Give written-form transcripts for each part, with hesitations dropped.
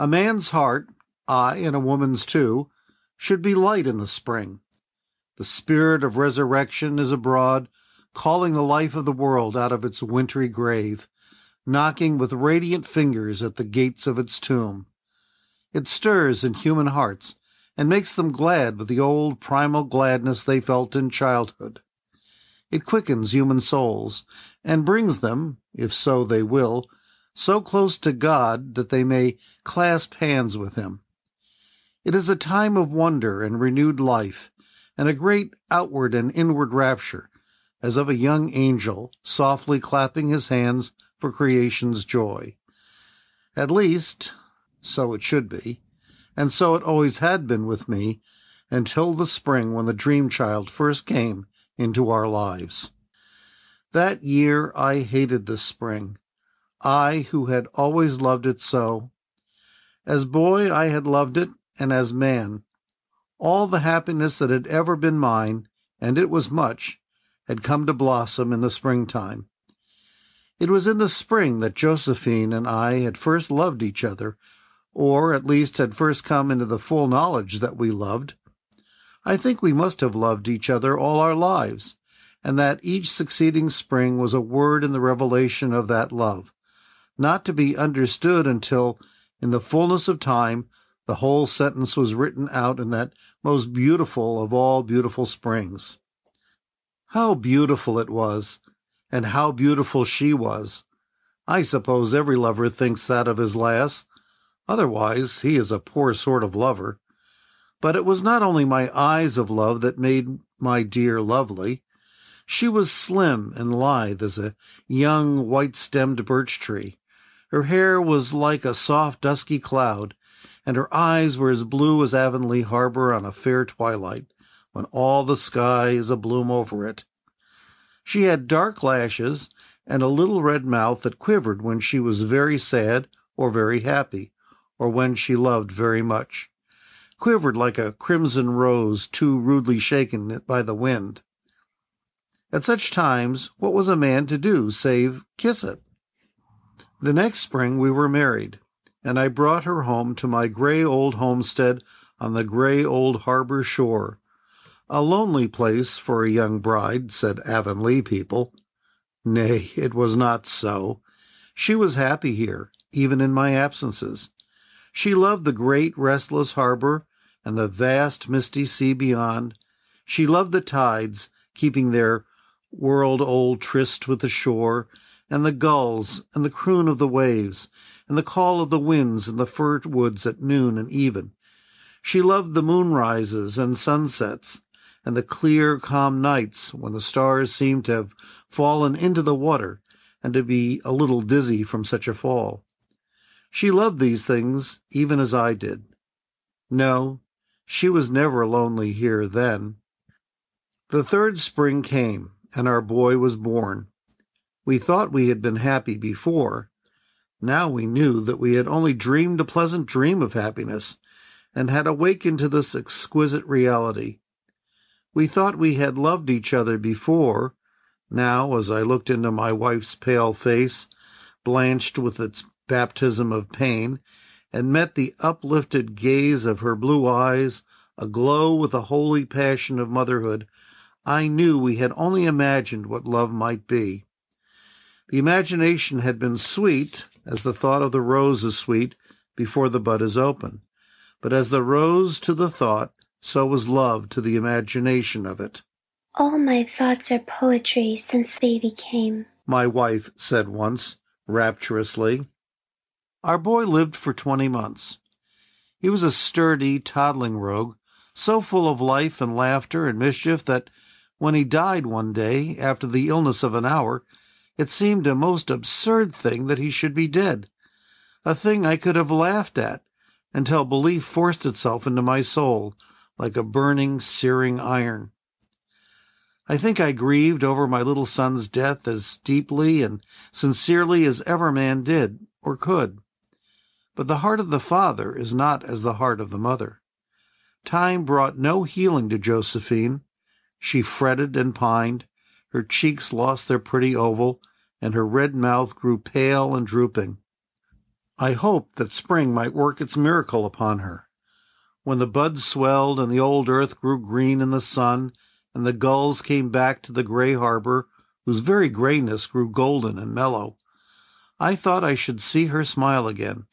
A man's heart, aye, and a woman's too, should be light in the spring. The spirit of resurrection is abroad, calling the life of the world out of its wintry grave, knocking with radiant fingers at the gates of its tomb. It stirs in human hearts and makes them glad with the old primal gladness they felt in childhood. It quickens human souls and brings them, if so they will, so close to God that they may clasp hands with him. It is a time of wonder and renewed life, and a great outward and inward rapture, as of a young angel softly clapping his hands for creation's joy. At least, so it should be, and so it always had been with me, until the spring when the dream child first came into our lives. That year I hated the spring, I who had always loved it so. As boy I had loved it, and as man, all the happiness that had ever been mine, and it was much, had come to blossom in the springtime. It was in the spring that Josephine and I had first loved each other, or at least had first come into the full knowledge that we loved. I think we must have loved each other all our lives, and that each succeeding spring was a word in the revelation of that love, not to be understood until, in the fullness of time, the whole sentence was written out in that most beautiful of all beautiful springs. How beautiful it was, and how beautiful she was. I suppose every lover thinks that of his lass. Otherwise, he is a poor sort of lover. But it was not only my eyes of love that made my dear lovely. She was slim and lithe as a young white-stemmed birch tree. Her hair was like a soft dusky cloud, and her eyes were as blue as Avonlea harbor on a fair twilight, when all the sky is abloom over it. She had dark lashes and a little red mouth that quivered when she was very sad or very happy, or when she loved very much, quivered like a crimson rose too rudely shaken by the wind. At such times, what was a man to do save kiss it? The next spring we were married, and I brought her home to my gray old homestead on the gray old harbor shore. A lonely place for a young bride, said Avonlea people. Nay, it was not so. She was happy here, even in my absences. She loved the great, restless harbor and the vast, misty sea beyond. She loved the tides, keeping their world-old tryst with the shore, and the gulls, and the croon of the waves, and the call of the winds in the fir woods at noon and even. She loved the moonrises and sunsets, and the clear, calm nights when the stars seemed to have fallen into the water and to be a little dizzy from such a fall. She loved these things even as I did. No, she was never lonely here then. The third spring came, and our boy was born. We thought we had been happy before. Now we knew that we had only dreamed a pleasant dream of happiness, and had awakened to this exquisite reality. We thought we had loved each other before. Now, as I looked into my wife's pale face, blanched with its baptism of pain, and met the uplifted gaze of her blue eyes, aglow with the holy passion of motherhood, I knew we had only imagined what love might be. The imagination had been sweet, as the thought of the rose is sweet before the bud is open. But as the rose to the thought, so was love to the imagination of it. All my thoughts are poetry since baby came, my wife said once, rapturously. Our boy lived for 20 months. He was a sturdy, toddling rogue, so full of life and laughter and mischief that, when he died one day, after the illness of an hour, it seemed a most absurd thing that he should be dead, a thing I could have laughed at, until belief forced itself into my soul like a burning, searing iron. I think I grieved over my little son's death as deeply and sincerely as ever man did or could. But the heart of the father is not as the heart of the mother. Time brought no healing to Josephine. She fretted and pined, her cheeks lost their pretty oval, and her red mouth grew pale and drooping. I hoped that spring might work its miracle upon her. When the buds swelled and the old earth grew green in the sun, and the gulls came back to the gray harbor, whose very grayness grew golden and mellow, I thought I should see her smile again.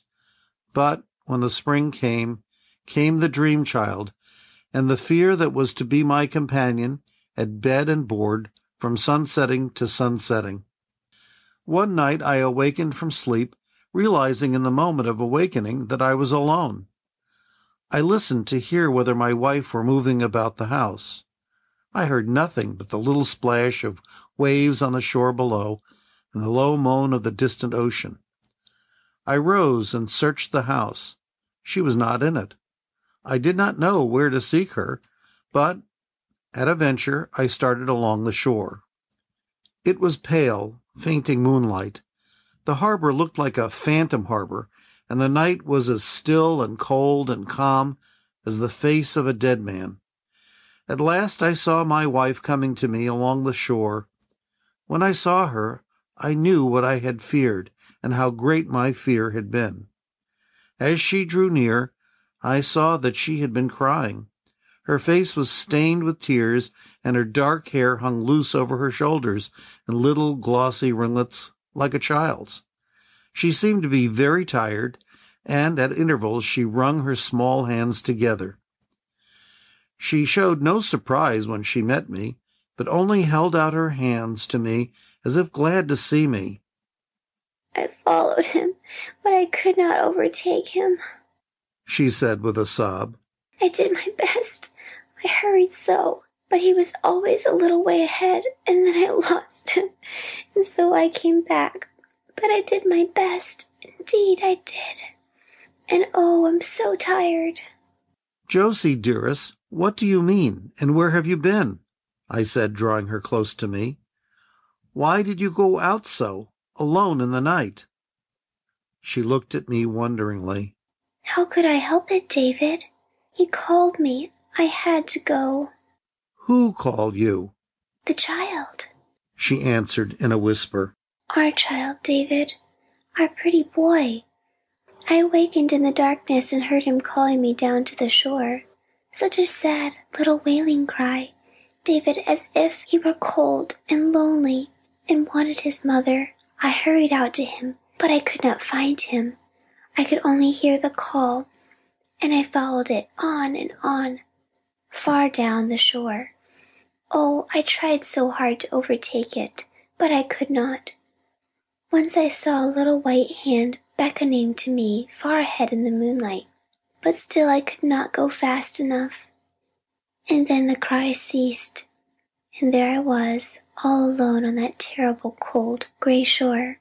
But when the spring came the dream child, and the fear that was to be my companion at bed and board from sunsetting to sunsetting. One night I awakened from sleep, realizing in the moment of awakening that I was alone. I listened to hear whether my wife were moving about the house. I heard nothing but the little splash of waves on the shore below and the low moan of the distant ocean. I rose and searched the house. She was not in it. I did not know where to seek her, but at a venture I started along the shore. It was pale, fainting moonlight. The harbor looked like a phantom harbor, and the night was as still and cold and calm as the face of a dead man. At last I saw my wife coming to me along the shore. When I saw her, I knew what I had feared and how great my fear had been. As she drew near, I saw that she had been crying. Her face was stained with tears, and her dark hair hung loose over her shoulders in little glossy ringlets like a child's. She seemed to be very tired, and at intervals she wrung her small hands together. She showed no surprise when she met me, but only held out her hands to me as if glad to see me. I followed him, but I could not overtake him, she said with a sob. I did my best. I hurried so, but he was always a little way ahead, and then I lost him, and so I came back. But I did my best, indeed I did. And oh, I'm so tired. Josie, dearest, what do you mean, and where have you been? I said, drawing her close to me. Why did you go out so, alone in the night? She looked at me wonderingly. How could I help it, David? He called me. I had to go. Who called you? The child, she answered in a whisper. Our child, David. Our pretty boy. I awakened in the darkness and heard him calling me down to the shore. Such a sad little wailing cry, David, as if he were cold and lonely and wanted his mother. I hurried out to him, but I could not find him. I could only hear the call, and I followed it on and on, far down the shore. Oh, I tried so hard to overtake it, but I could not. Once I saw a little white hand beckoning to me far ahead in the moonlight. But still I could not go fast enough. And then the cry ceased, and there I was, all alone on that terrible cold gray shore.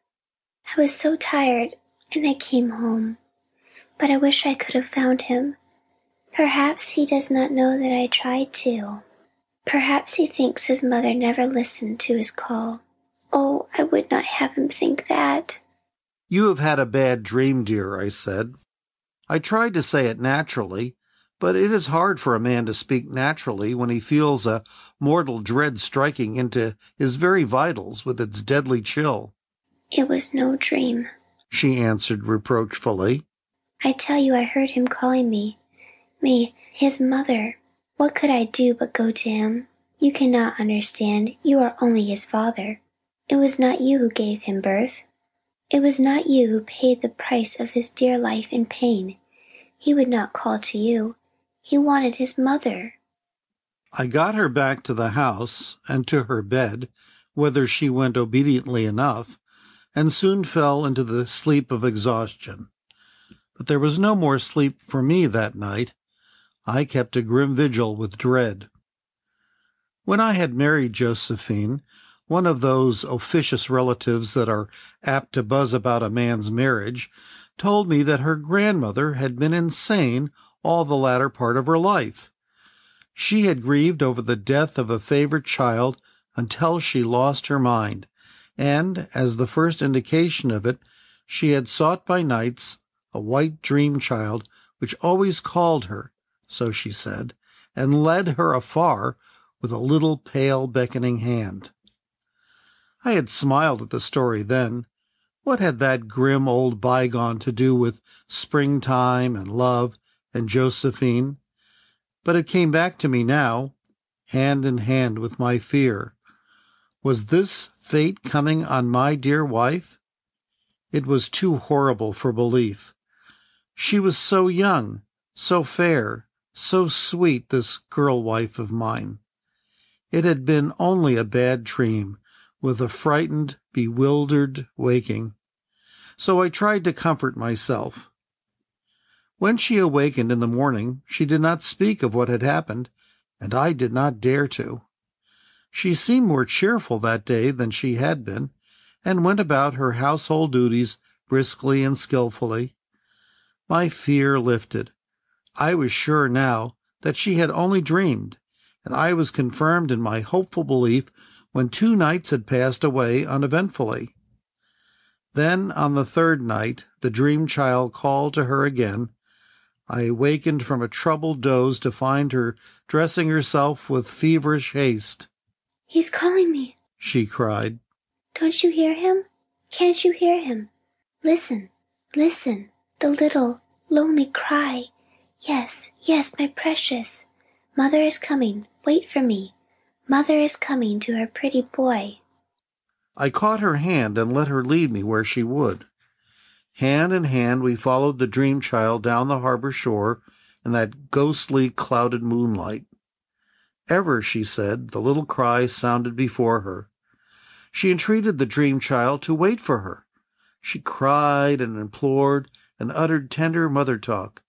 I was so tired, and I came home. But I wish I could have found him. Perhaps he does not know that I tried to. Perhaps he thinks his mother never listened to his call. Oh, I would not have him think that. You have had a bad dream, dear, I said. I tried to say it naturally, but it is hard for a man to speak naturally when he feels a mortal dread striking into his very vitals with its deadly chill. It was no dream, she answered reproachfully. I tell you, I heard him calling me, his mother. What could I do but go to him? You cannot understand. You are only his father. It was not you who gave him birth. It was not you who paid the price of his dear life in pain. He would not call to you. He wanted his mother. I got her back to the house and to her bed, whither she went obediently enough, and soon fell into the sleep of exhaustion. But there was no more sleep for me that night. I kept a grim vigil with dread. When I had married Josephine, one of those officious relatives that are apt to buzz about a man's marriage, told me that her grandmother had been insane all the latter part of her life. She had grieved over the death of a favorite child until she lost her mind, and, as the first indication of it, she had sought by nights a white dream child which always called her, so she said, and led her afar with a little pale beckoning hand. I had smiled at the story then, What had that grim old bygone to do with springtime and love and Josephine? But it came back to me now, hand in hand with my fear. Was this fate coming on my dear wife? It was too horrible for belief. She was so young, so fair, so sweet, this girl-wife of mine. It had been only a bad dream, with a frightened, bewildered waking. So I tried to comfort myself. When she awakened in the morning, she did not speak of what had happened, and I did not dare to. She seemed more cheerful that day than she had been, and went about her household duties briskly and skillfully. My fear lifted. I was sure now that she had only dreamed, and I was confirmed in my hopeful belief when 2 nights had passed away uneventfully. Then, on the 3rd night, the dream child called to her again. I awakened from a troubled doze to find her dressing herself with feverish haste. "He's calling me," she cried. "Don't you hear him? Can't you hear him? Listen, listen, the little, lonely cry. Yes, yes, my precious. Mother is coming. Wait for me. Mother is coming to her pretty boy." I caught her hand and let her lead me where she would. Hand in hand we followed the dream child down the harbor shore in that ghostly, clouded moonlight. Ever, she said, the little cry sounded before her. She entreated the dream child to wait for her. She cried and implored and uttered tender mother talk.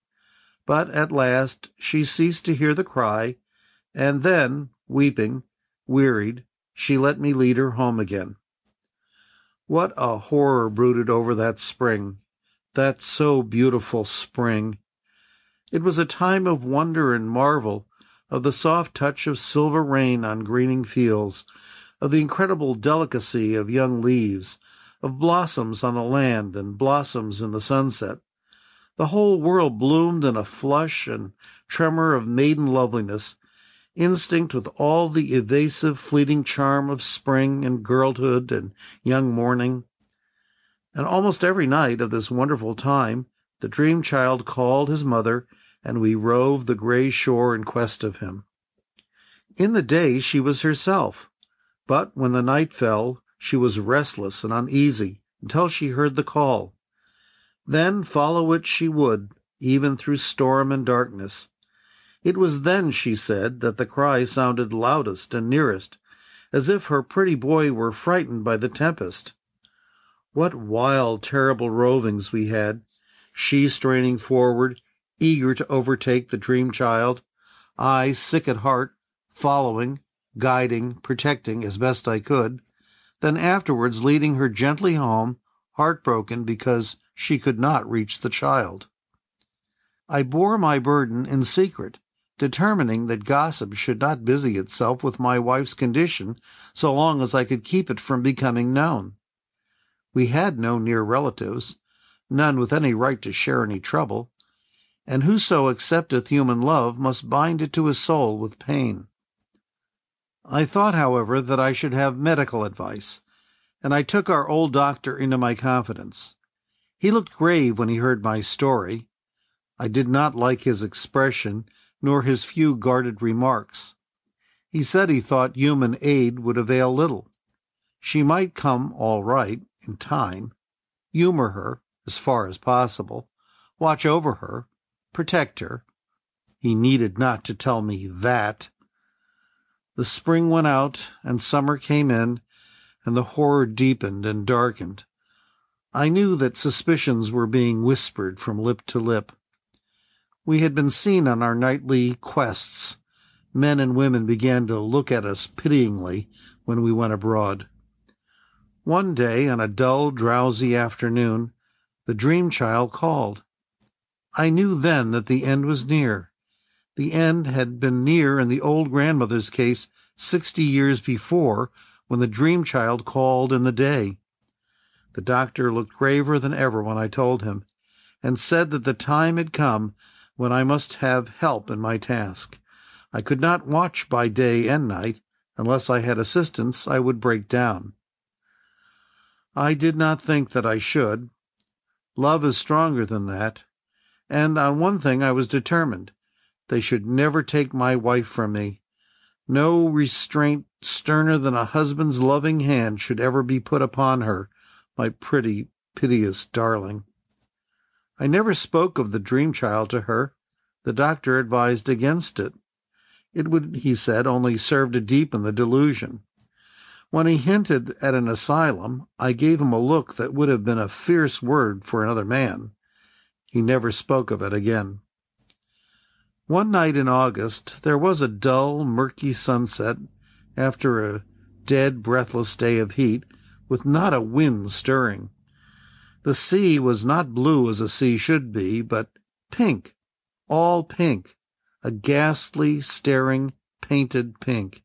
But at last she ceased to hear the cry, and then, weeping, wearied, she let me lead her home again. What a horror brooded over that spring, that so beautiful spring! It was a time of wonder and marvel, of the soft touch of silver rain on greening fields, of the incredible delicacy of young leaves, of blossoms on the land and blossoms in the sunset. The whole world bloomed in a flush and tremor of maiden loveliness, instinct with all the evasive, fleeting charm of spring and girlhood and young morning. And almost every night of this wonderful time, the dream child called his mother, and we roved the gray shore in quest of him. In the day she was herself, but when the night fell, she was restless and uneasy until she heard the call. Then follow it she would, even through storm and darkness. It was then, she said, that the cry sounded loudest and nearest, as if her pretty boy were frightened by the tempest. What wild, terrible rovings we had! She straining forward, eager to overtake the dream child, I, sick at heart, following, guiding, protecting as best I could, then afterwards leading her gently home, heartbroken because she could not reach the child. I bore my burden in secret, determining that gossip should not busy itself with my wife's condition so long as I could keep it from becoming known. We had no near relatives, none with any right to share any trouble, and whoso accepteth human love must bind it to his soul with pain. I thought, however, that I should have medical advice, and I took our old doctor into my confidence. He looked grave when he heard my story. I did not like his expression, nor his few guarded remarks. He said he thought human aid would avail little. She might come all right in time, humor her as far as possible, watch over her, protect her. He needed not to tell me that. The spring went out, and summer came in, and the horror deepened and darkened. I knew that suspicions were being whispered from lip to lip. We had been seen on our nightly quests. Men and women began to look at us pityingly when we went abroad. One day, on a dull, drowsy afternoon, the dream child called. I knew then that the end was near. The end had been near in the old grandmother's case 60 years before, when the dream child called in the day. The doctor looked graver than ever when I told him, and said that the time had come when I must have help in my task. I could not watch by day and night. Unless I had assistance, I would break down. I did not think that I should. Love is stronger than that. And on one thing I was determined. They should never take my wife from me. No restraint sterner than a husband's loving hand should ever be put upon her, my pretty, piteous darling. I never spoke of the dream child to her. The doctor advised against it. It would, he said, only serve to deepen the delusion. When he hinted at an asylum, I gave him a look that would have been a fierce word for another man. He never spoke of it again. One night in August, there was a dull, murky sunset, after a dead, breathless day of heat, with not a wind stirring. The sea was not blue as a sea should be, but pink, all pink, a ghastly, staring, painted pink.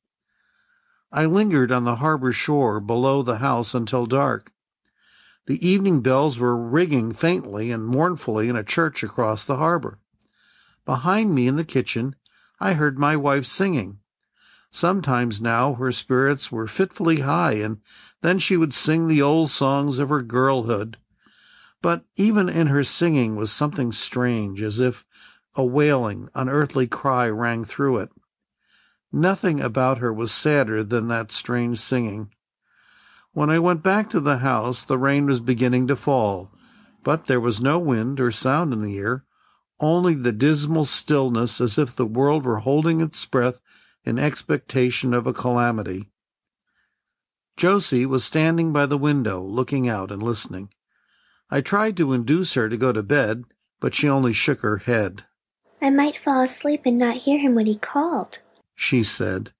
I lingered on the harbor shore below the house until dark. The evening bells were ringing faintly and mournfully in a church across the harbor. Behind me in the kitchen, I heard my wife singing. Sometimes now her spirits were fitfully high, and then she would sing the old songs of her girlhood. But even in her singing was something strange, as if a wailing, unearthly cry rang through it. Nothing about her was sadder than that strange singing. When I went back to the house, the rain was beginning to fall, but there was no wind or sound in the air, only the dismal stillness, as if the world were holding its breath in expectation of a calamity. Josie was standing by the window, looking out and listening. I tried to induce her to go to bed, but she only shook her head. "I might fall asleep and not hear him when he called," she said.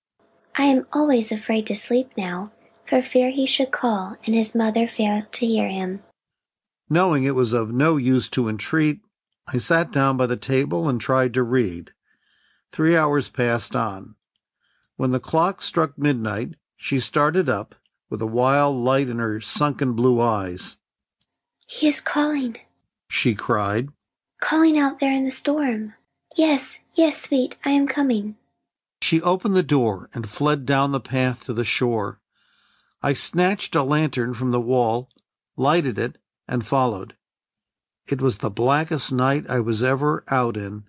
"I am always afraid to sleep now, for fear he should call and his mother fail to hear him." Knowing it was of no use to entreat, I sat down by the table and tried to read. 3 hours passed on. When the clock struck midnight, she started up, with a wild light in her sunken blue eyes. "He is calling," she cried. "Calling out there in the storm. Yes, yes, sweet, I am coming." She opened the door and fled down the path to the shore. I snatched a lantern from the wall, lighted it, and followed. It was the blackest night I was ever out in,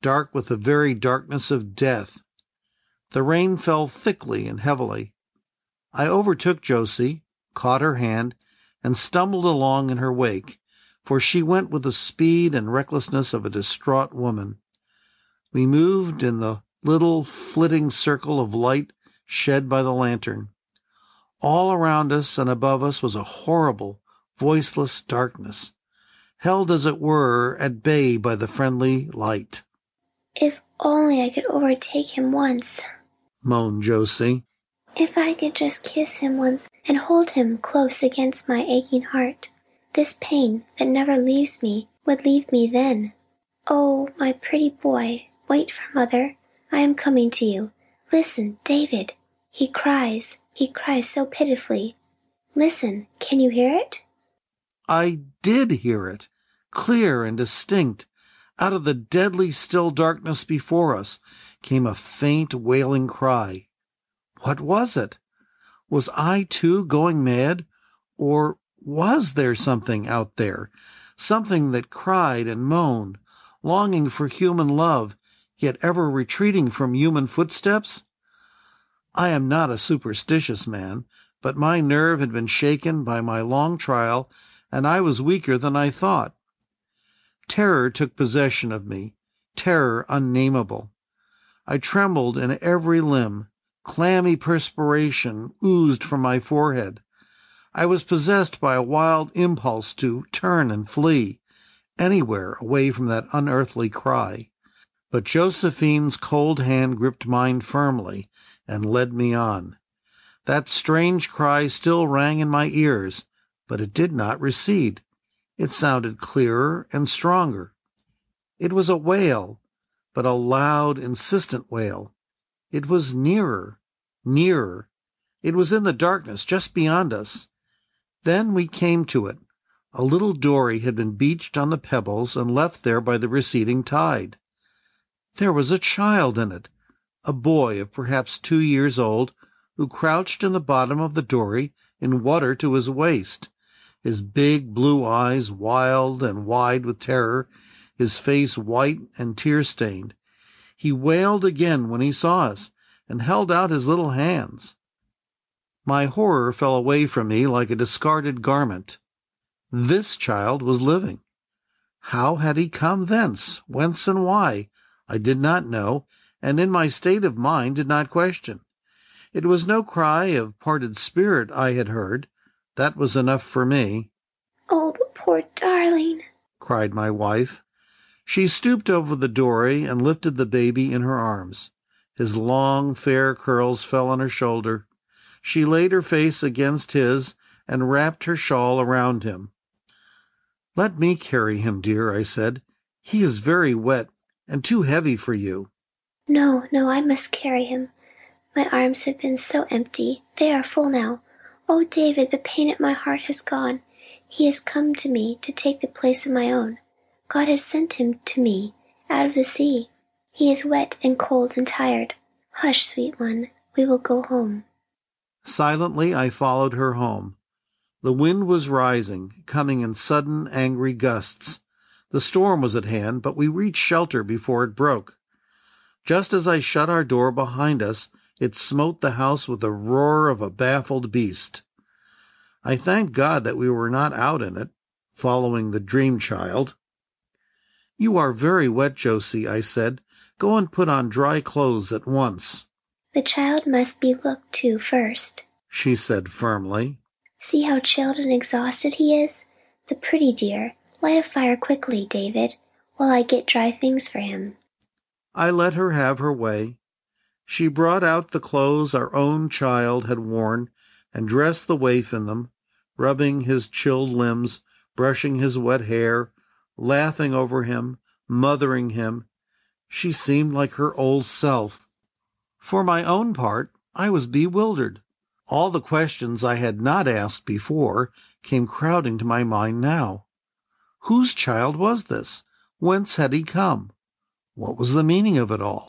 dark with the very darkness of death. The rain fell thickly and heavily. I overtook Josie, caught her hand, and stumbled along in her wake, for she went with the speed and recklessness of a distraught woman. We moved in the little flitting circle of light shed by the lantern. All around us and above us was a horrible, voiceless darkness, held, as it were, at bay by the friendly light. "If only I could overtake him once," moaned Josie. "If I could just kiss him once and hold him close against my aching heart, this pain that never leaves me would leave me then. Oh, my pretty boy, wait for mother. I am coming to you. Listen, David. He cries so pitifully. Listen, can you hear it?" I did hear it, clear and distinct. Out of the deadly still darkness before us came a faint wailing cry. What was it? Was I too going mad? Or was there something out there, something that cried and moaned, longing for human love, yet ever retreating from human footsteps? I am not a superstitious man, but my nerve had been shaken by my long trial, and I was weaker than I thought. Terror took possession of me, terror unnameable. I trembled in every limb. Clammy perspiration oozed from my forehead. I was possessed by a wild impulse to turn and flee, anywhere away from that unearthly cry. But Josephine's cold hand gripped mine firmly and led me on. That strange cry still rang in my ears, but it did not recede. It sounded clearer and stronger. It was a wail, but a loud, insistent wail. It was nearer, nearer. It was in the darkness just beyond us. Then we came to it. A little dory had been beached on the pebbles and left there by the receding tide. There was a child in it, a boy of perhaps 2 years old, who crouched in the bottom of the dory in water to his waist, his big blue eyes wild and wide with terror, his face white and tear-stained. He wailed again when he saw us, and held out his little hands. My horror fell away from me like a discarded garment. This child was living. How had he come thence? Whence and why? I did not know, and in my state of mind did not question. It was no cry of parted spirit I had heard. That was enough for me. "Oh, poor darling," cried my wife. She stooped over the dory and lifted the baby in her arms. His long, fair curls fell on her shoulder. She laid her face against his and wrapped her shawl around him. "Let me carry him, dear," I said. "He is very wet and too heavy for you." "No, no, I must carry him. My arms have been so empty. They are full now. Oh, David, the pain at my heart has gone. He has come to me to take the place of my own. God has sent him to me out of the sea. He is wet and cold and tired. Hush, sweet one, we will go home." Silently I followed her home. The wind was rising, coming in sudden, angry gusts. The storm was at hand, but we reached shelter before it broke. Just as I shut our door behind us, it smote the house with the roar of a baffled beast. I thanked God that we were not out in it, following the dream child. "You are very wet, Josie," I said. "Go and put on dry clothes at once." "The child must be looked to first," she said firmly. "See how chilled and exhausted he is. The pretty dear. Light a fire quickly, David, while I get dry things for him." I let her have her way. She brought out the clothes our own child had worn and dressed the waif in them, rubbing his chilled limbs, brushing his wet hair, laughing over him, mothering him. She seemed like her old self. For my own part, I was bewildered. All the questions I had not asked before came crowding to my mind now. Whose child was this? Whence had he come? What was the meaning of it all?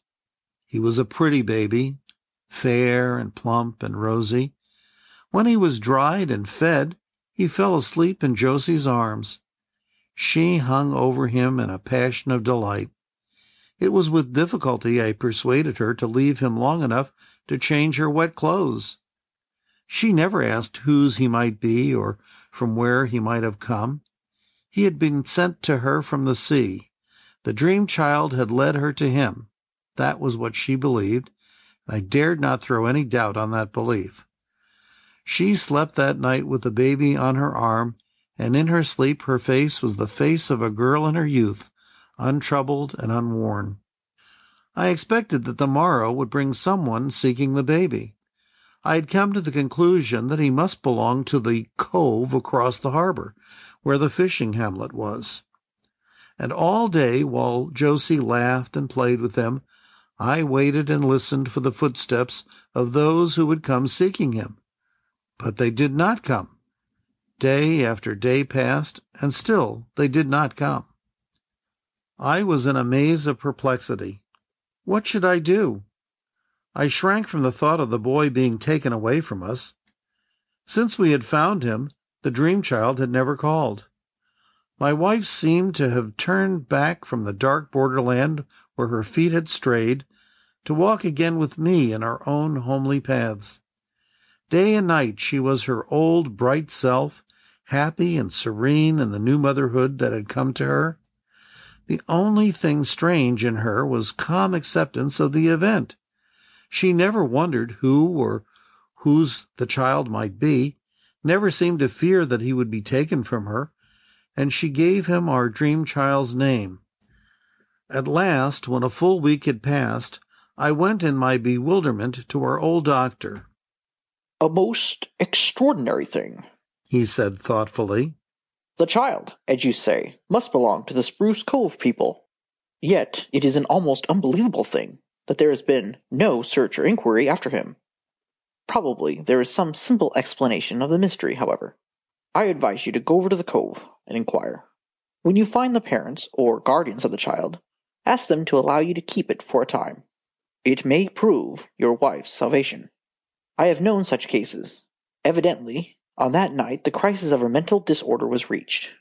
He was a pretty baby, fair and plump and rosy. When he was dried and fed, he fell asleep in Josie's arms. She hung over him in a passion of delight. It was with difficulty I persuaded her to leave him long enough to change her wet clothes. She never asked whose he might be or from where he might have come. He had been sent to her from the sea. The dream child had led her to him. That was what she believed, and I dared not throw any doubt on that belief. She slept that night with the baby on her arm, and in her sleep her face was the face of a girl in her youth, untroubled and unworn. I expected that the morrow would bring someone seeking the baby. I had come to the conclusion that he must belong to the cove across the harbor, where the fishing hamlet was. And all day, while Josie laughed and played with him, I waited and listened for the footsteps of those who would come seeking him. But they did not come. Day after day passed, and still they did not come. I was in a maze of perplexity. What should I do? I shrank from the thought of the boy being taken away from us. Since we had found him, the dream child had never called. My wife seemed to have turned back from the dark borderland where her feet had strayed, to walk again with me in our own homely paths. Day and night she was her old, bright self, happy and serene in the new motherhood that had come to her. The only thing strange in her was calm acceptance of the event. She never wondered who or whose the child might be, never seemed to fear that he would be taken from her, and she gave him our dream child's name. At last, when a full week had passed, I went in my bewilderment to our old doctor. "A most extraordinary thing," he said thoughtfully. "The child, as you say, must belong to the Spruce Cove people. Yet it is an almost unbelievable thing that there has been no search or inquiry after him. Probably there is some simple explanation of the mystery, however. I advise you to go over to the cove and inquire. When you find the parents or guardians of the child, ask them to allow you to keep it for a time. It may prove your wife's salvation. I have known such cases. Evidently, On that night, the crisis of her mental disorder was reached.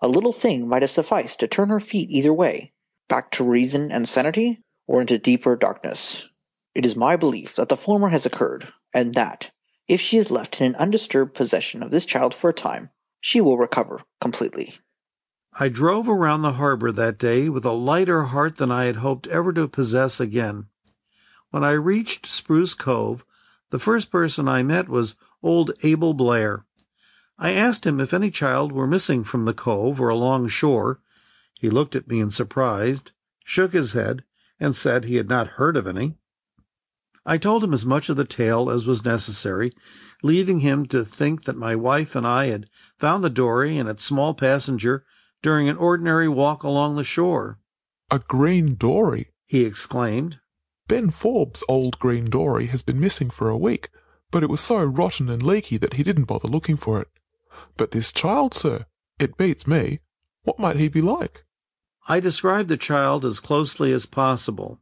A little thing might have sufficed to turn her feet either way, back to reason and sanity, or into deeper darkness. It is my belief that the former has occurred, and that, if she is left in an undisturbed possession of this child for a time, she will recover completely. I drove around the harbor that day with a lighter heart than I had hoped ever to possess again. When I reached Spruce Cove, the first person I met was old Abel Blair. I asked him if any child were missing from the cove or along shore. He looked at me in surprise, shook his head, and said he had not heard of any. I told him as much of the tale as was necessary, leaving him to think that my wife and I had found the dory and its small passenger during an ordinary walk along the shore. "A green dory!" he exclaimed. "Ben Forbes' old green dory has been missing for a week, but it was so rotten and leaky that he didn't bother looking for it. But this child, sir, it beats me. What might he be like?" I described the child as closely as possible.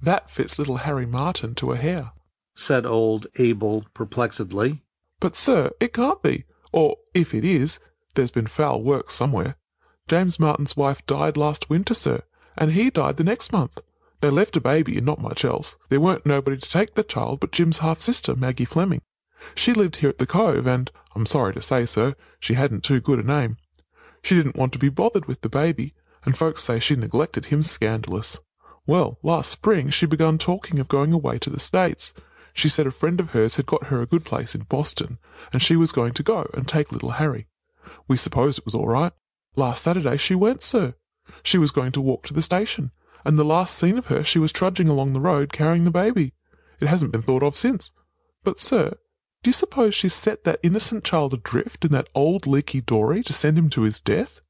"That fits little Harry Martin to a hair," said old Abel perplexedly. "But, sir, it can't be, or if it is, there's been foul work somewhere. James Martin's wife died last winter, sir, and he died the next month. They left a baby and not much else. There weren't nobody to take the child but Jim's half-sister, Maggie Fleming. She lived here at the cove, and, I'm sorry to say, sir, she hadn't too good a name. She didn't want to be bothered with the baby, and folks say she neglected him scandalous. Well, last spring she begun talking of going away to the States. She said a friend of hers had got her a good place in Boston, and she was going to go and take little Harry. We supposed it was all right. Last Saturday she went, sir. She was going to walk to the station, and the last seen of her she was trudging along the road carrying the baby. It hasn't been thought of since. But, sir, do you suppose she set that innocent child adrift in that old leaky dory to send him to his death?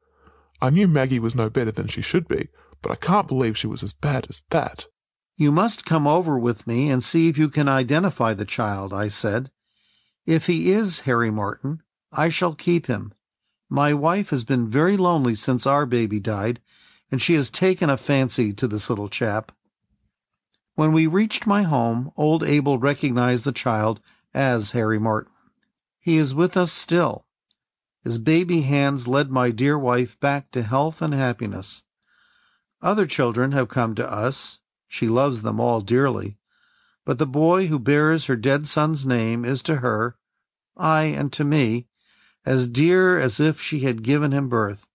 I knew Maggie was no better than she should be, but I can't believe she was as bad as that." "You must come over with me and see if you can identify the child," I said. "If he is Harry Martin, I shall keep him. My wife has been very lonely since our baby died, and she has taken a fancy to this little chap." When we reached my home, old Abel recognized the child as Harry Martin. He is with us still. His baby hands led my dear wife back to health and happiness. Other children have come to us. She loves them all dearly. But the boy who bears her dead son's name is to her, ay, and to me, as dear as if she had given him birth.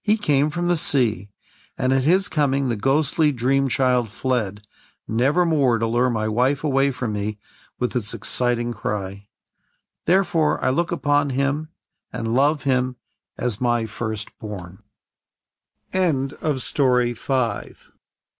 He came from the sea, and at his coming the ghostly dream child fled, never more to lure my wife away from me with its exciting cry. Therefore I look upon him and love him as my firstborn. End of Story 5.